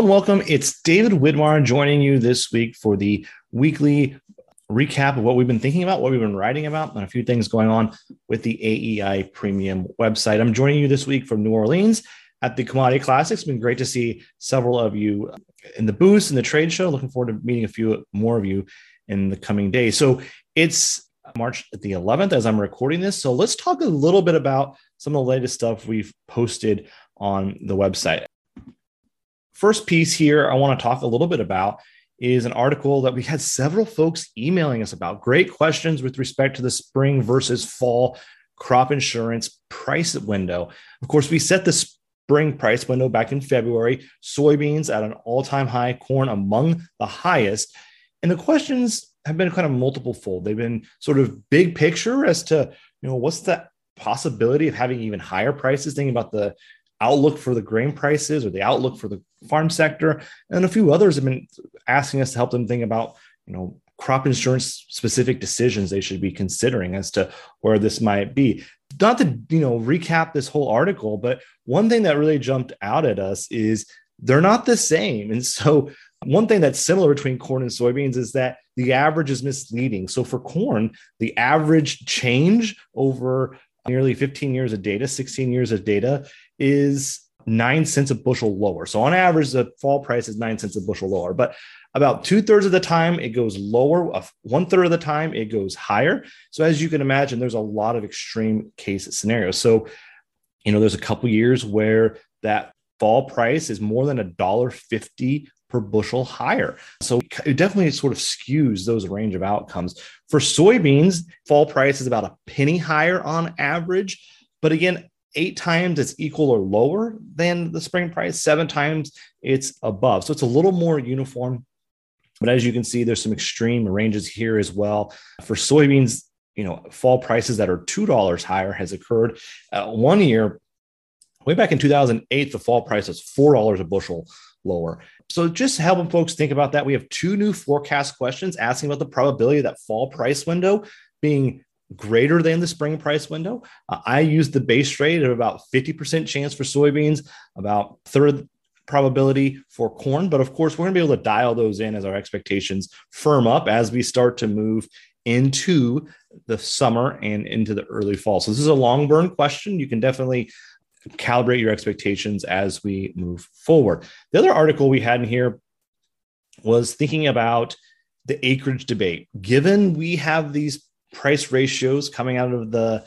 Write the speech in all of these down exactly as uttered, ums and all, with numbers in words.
Hello and welcome. It's David Widmar joining you this week for the weekly recap of what we've been thinking about, what we've been writing about, and a few things going on with the A E I Premium website. I'm joining you this week from New Orleans at the Commodity Classics. It's been great to see several of you in the booths and the trade show. Looking forward to meeting a few more of you in the coming days. So it's March the eleventh as I'm recording this. So let's talk a little bit about some of the latest stuff we've posted on the website. First piece here I want to talk a little bit about is an article that we had several folks emailing us about. Great questions with respect to the spring versus fall crop insurance price window. Of course, we set the spring price window back in February, soybeans at an all-time high, corn among the highest. And the questions have been kind of multiple fold. They've been sort of big picture as to, you know, what's the possibility of having even higher prices, thinking about the outlook for the grain prices or the outlook for the farm sector. And a few others have been asking us to help them think about, you know, crop insurance specific decisions they should be considering as to where this might be. Not to, you know, recap this whole article, but one thing that really jumped out at us is they're not the same. And so one thing that's similar between corn and soybeans is that the average is misleading. So for corn, the average change over nearly fifteen years of data, sixteen years of data, is nine cents a bushel lower. So on average, the fall price is nine cents a bushel lower, but about two thirds of the time it goes lower, one third of the time it goes higher. So as you can imagine, there's a lot of extreme case scenarios. So, you know, there's a couple years where that fall price is more than a dollar fifty per bushel higher. So it definitely sort of skews those range of outcomes. For soybeans, fall price is about a penny higher on average, but again, eight times it's equal or lower than the spring price, seven times it's above. So it's a little more uniform, but as you can see, there's some extreme ranges here as well. For soybeans, you know, fall prices that are two dollars higher has occurred. Uh, one year, way back in two thousand eight, the fall price was four dollars a bushel lower. So just helping folks think about that. We have two new forecast questions asking about the probability of that fall price window being greater than the spring price window. Uh, I used the base rate of about fifty percent chance for soybeans, about third probability for corn. But of course, we're going to be able to dial those in as our expectations firm up as we start to move into the summer and into the early fall. So this is a long burn question. You can definitely calibrate your expectations as we move forward. The other article we had in here was thinking about the acreage debate. Given we have these price ratios coming out of the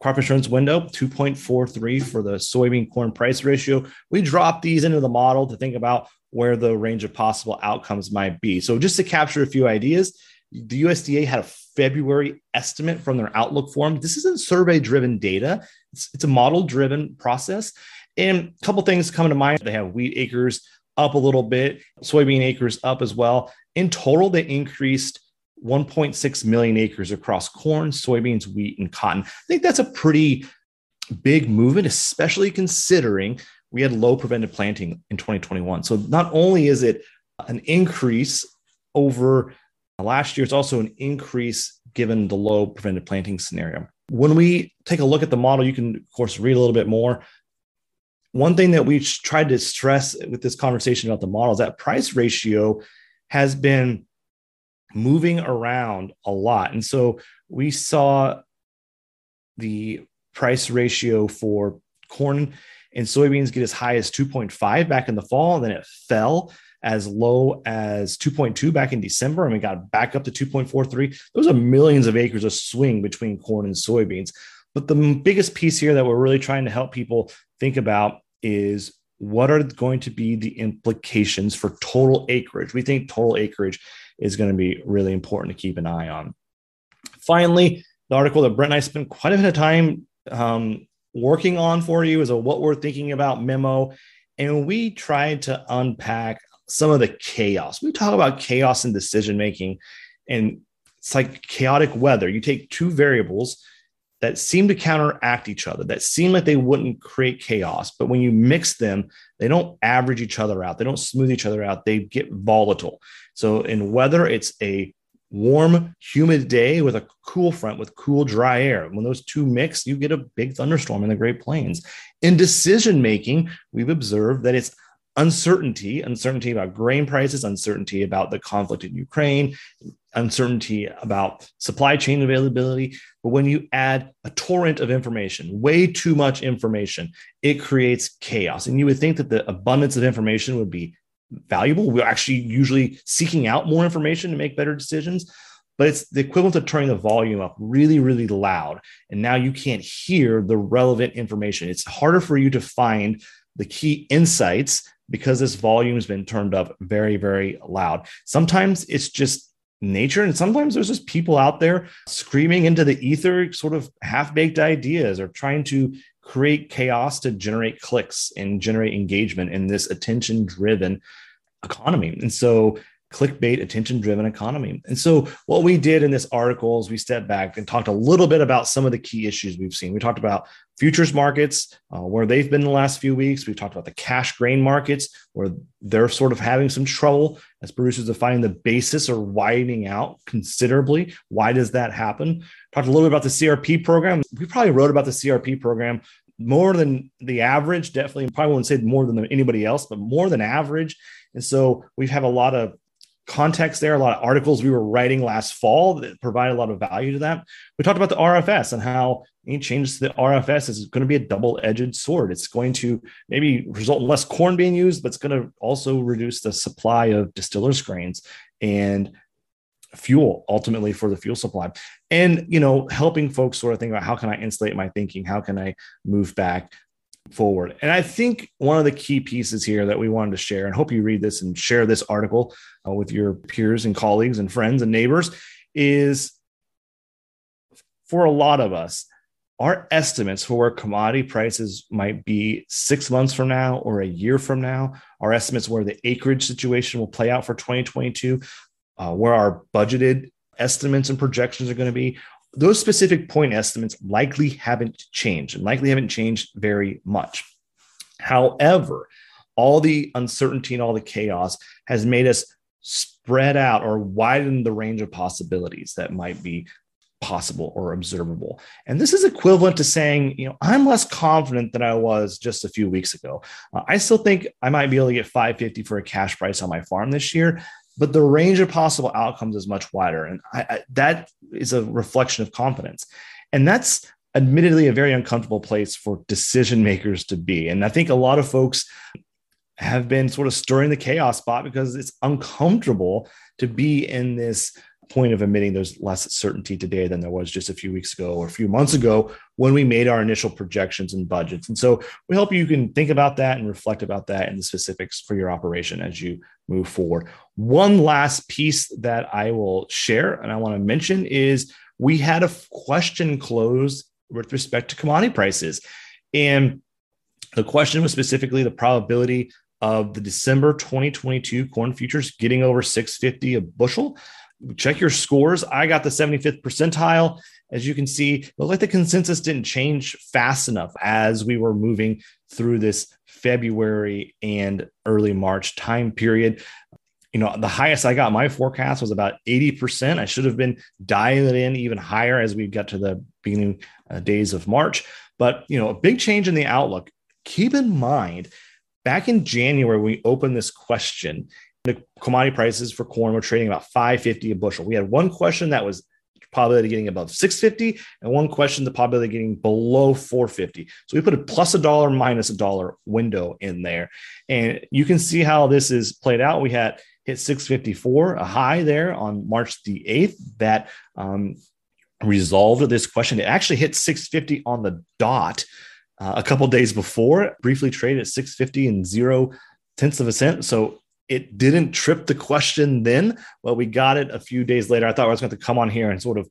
crop insurance window, two point four three for the soybean corn price ratio, we drop these into the model to think about where the range of possible outcomes might be. So just to capture a few ideas, the U S D A had a February estimate from their outlook form. This isn't survey-driven data. It's, it's a model-driven process. And a couple things come to mind. They have wheat acres up a little bit, soybean acres up as well. In total, they increased one point six million acres across corn, soybeans, wheat, and cotton. I think that's a pretty big movement, especially considering we had low prevented planting in twenty twenty-one. So not only is it an increase over last year, it's also an increase given the low prevented planting scenario. When we take a look at the model, you can, of course, read a little bit more. One thing that we've tried to stress with this conversation about the model is that price ratio has been moving around a lot. And so we saw the price ratio for corn and soybeans get as high as two point five back in the fall, and then it fell as low as two point two back in December, and we got back up to two point four three. Those are millions of acres of swing between corn and soybeans. But the biggest piece here that we're really trying to help people think about is what are going to be the implications for total acreage. We think total acreage is going to be really important to keep an eye on. Finally, the article that Brent and I spent quite a bit of time um, working on for you is a what we're thinking about memo, and we tried to unpack some of the chaos. We talk about chaos in decision-making, and it's like chaotic weather. You take two variables that seem to counteract each other, that seem like they wouldn't create chaos, but when you mix them, they don't average each other out. They don't smooth each other out. They get volatile. So in weather, it's a warm, humid day with a cool front with cool, dry air. When those two mix, you get a big thunderstorm in the Great Plains. In decision-making, we've observed that it's uncertainty, uncertainty about grain prices, uncertainty about the conflict in Ukraine, uncertainty about supply chain availability. But when you add a torrent of information, way too much information, it creates chaos. And you would think that the abundance of information would be valuable. We're actually usually seeking out more information to make better decisions, but it's the equivalent of turning the volume up really, really loud. And now you can't hear the relevant information. It's harder for you to find the key insights because this volume has been turned up very, very loud. Sometimes it's just nature. And sometimes there's just people out there screaming into the ether, sort of half-baked ideas or trying to create chaos to generate clicks and generate engagement in this attention-driven economy. And so clickbait, attention-driven economy. And so what we did in this article is we stepped back and talked a little bit about some of the key issues we've seen. We talked about futures markets, uh, where they've been in the last few weeks. We've talked about the cash grain markets, where they're sort of having some trouble as producers are finding the basis or widening out considerably. Why does that happen? Talked a little bit about the C R P program. We probably wrote about the C R P program more than the average, definitely. Probably wouldn't say more than anybody else, but more than average. And so we have a lot of context there, a lot of articles we were writing last fall that provide a lot of value to that. We talked about the R F S and how any changes to the R F S is going to be a double-edged sword. It's going to maybe result in less corn being used, but it's going to also reduce the supply of distillers' grains and fuel, ultimately, for the fuel supply. And, you know, helping folks sort of think about how can I insulate my thinking? How can I move back forward? And I think one of the key pieces here that we wanted to share, and hope you read this and share this article uh, with your peers and colleagues and friends and neighbors, is for a lot of us, our estimates for where commodity prices might be six months from now or a year from now, our estimates where the acreage situation will play out for twenty twenty-two, uh, where our budgeted estimates and projections are going to be, those specific point estimates likely haven't changed and likely haven't changed very much. However, all the uncertainty and all the chaos has made us spread out or widen the range of possibilities that might be possible or observable. And this is equivalent to saying, you know, I'm less confident than I was just a few weeks ago. Uh, I still think I might be able to get five fifty for a cash price on my farm this year, but the range of possible outcomes is much wider. And I, I, that is a reflection of confidence. And that's admittedly a very uncomfortable place for decision makers to be. And I think a lot of folks have been sort of stirring the chaos pot because it's uncomfortable to be in this point of admitting there's less certainty today than there was just a few weeks ago or a few months ago when we made our initial projections and budgets. And so we hope you can think about that and reflect about that and the specifics for your operation as you move forward. One last piece that I will share and I want to mention is we had a question closed with respect to commodity prices. And the question was specifically the probability of the December twenty twenty-two corn futures getting over six fifty a bushel. Check your scores. I got the seventy-fifth percentile. As you can see, it looked like the consensus didn't change fast enough as we were moving through this February and early March time period. You know, the highest I got, my forecast was about eighty percent. I should have been dialing it in even higher as we got to the beginning uh, days of March. But, you know, a big change in the outlook. Keep in mind, back in January, we opened this question. The commodity prices for corn were trading about five fifty a bushel. We had one question that was probability of getting above six fifty and one question the probability of getting below four fifty. So we put a plus a dollar minus a dollar window in there. And you can see how this is played out. We had hit six fifty-four, a high there on March the eighth that um, resolved this question. It actually hit six fifty on the dot uh, a couple of days before, briefly traded at six fifty and zero tenths of a cent. So it didn't trip the question then, but we got it a few days later. I thought I was going to come on here and sort of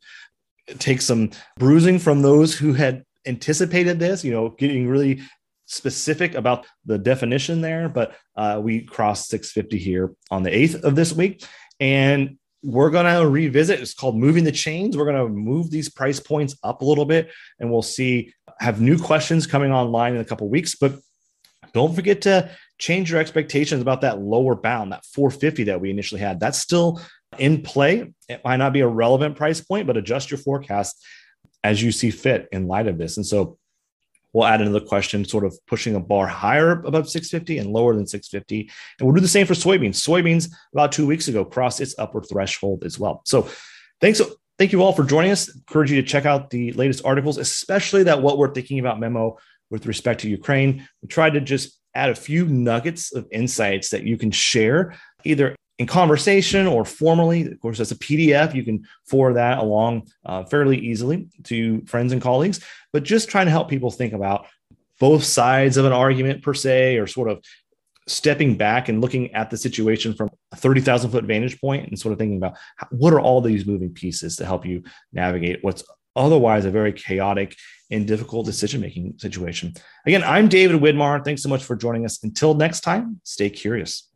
take some bruising from those who had anticipated this, you know, getting really specific about the definition there. But uh, we crossed six fifty here on the eighth of this week. And we're going to revisit. It's called moving the chains. We're going to move these price points up a little bit, and we'll see, have new questions coming online in a couple of weeks. But don't forget to change your expectations about that lower bound, that four fifty that we initially had. That's still in play. It might not be a relevant price point, but adjust your forecast as you see fit in light of this. And so We'll add another question, sort of pushing a bar higher above six fifty and lower than six fifty. And we'll do the same for soybeans. Soybeans about two weeks ago crossed its upward threshold as well. So thanks. Thank you all for joining us. Encourage you to check out the latest articles, especially that what we're thinking about memo with respect to Ukraine. We tried to just add a few nuggets of insights that you can share either in conversation or formally. Of course, that's a P D F. You can forward that along uh, fairly easily to friends and colleagues, but just trying to help people think about both sides of an argument per se, or sort of stepping back and looking at the situation from a thirty thousand foot vantage point and sort of thinking about what are all these moving pieces to help you navigate what's otherwise a very chaotic and difficult decision-making situation. Again, I'm David Widmar. Thanks so much for joining us. Until next time, stay curious.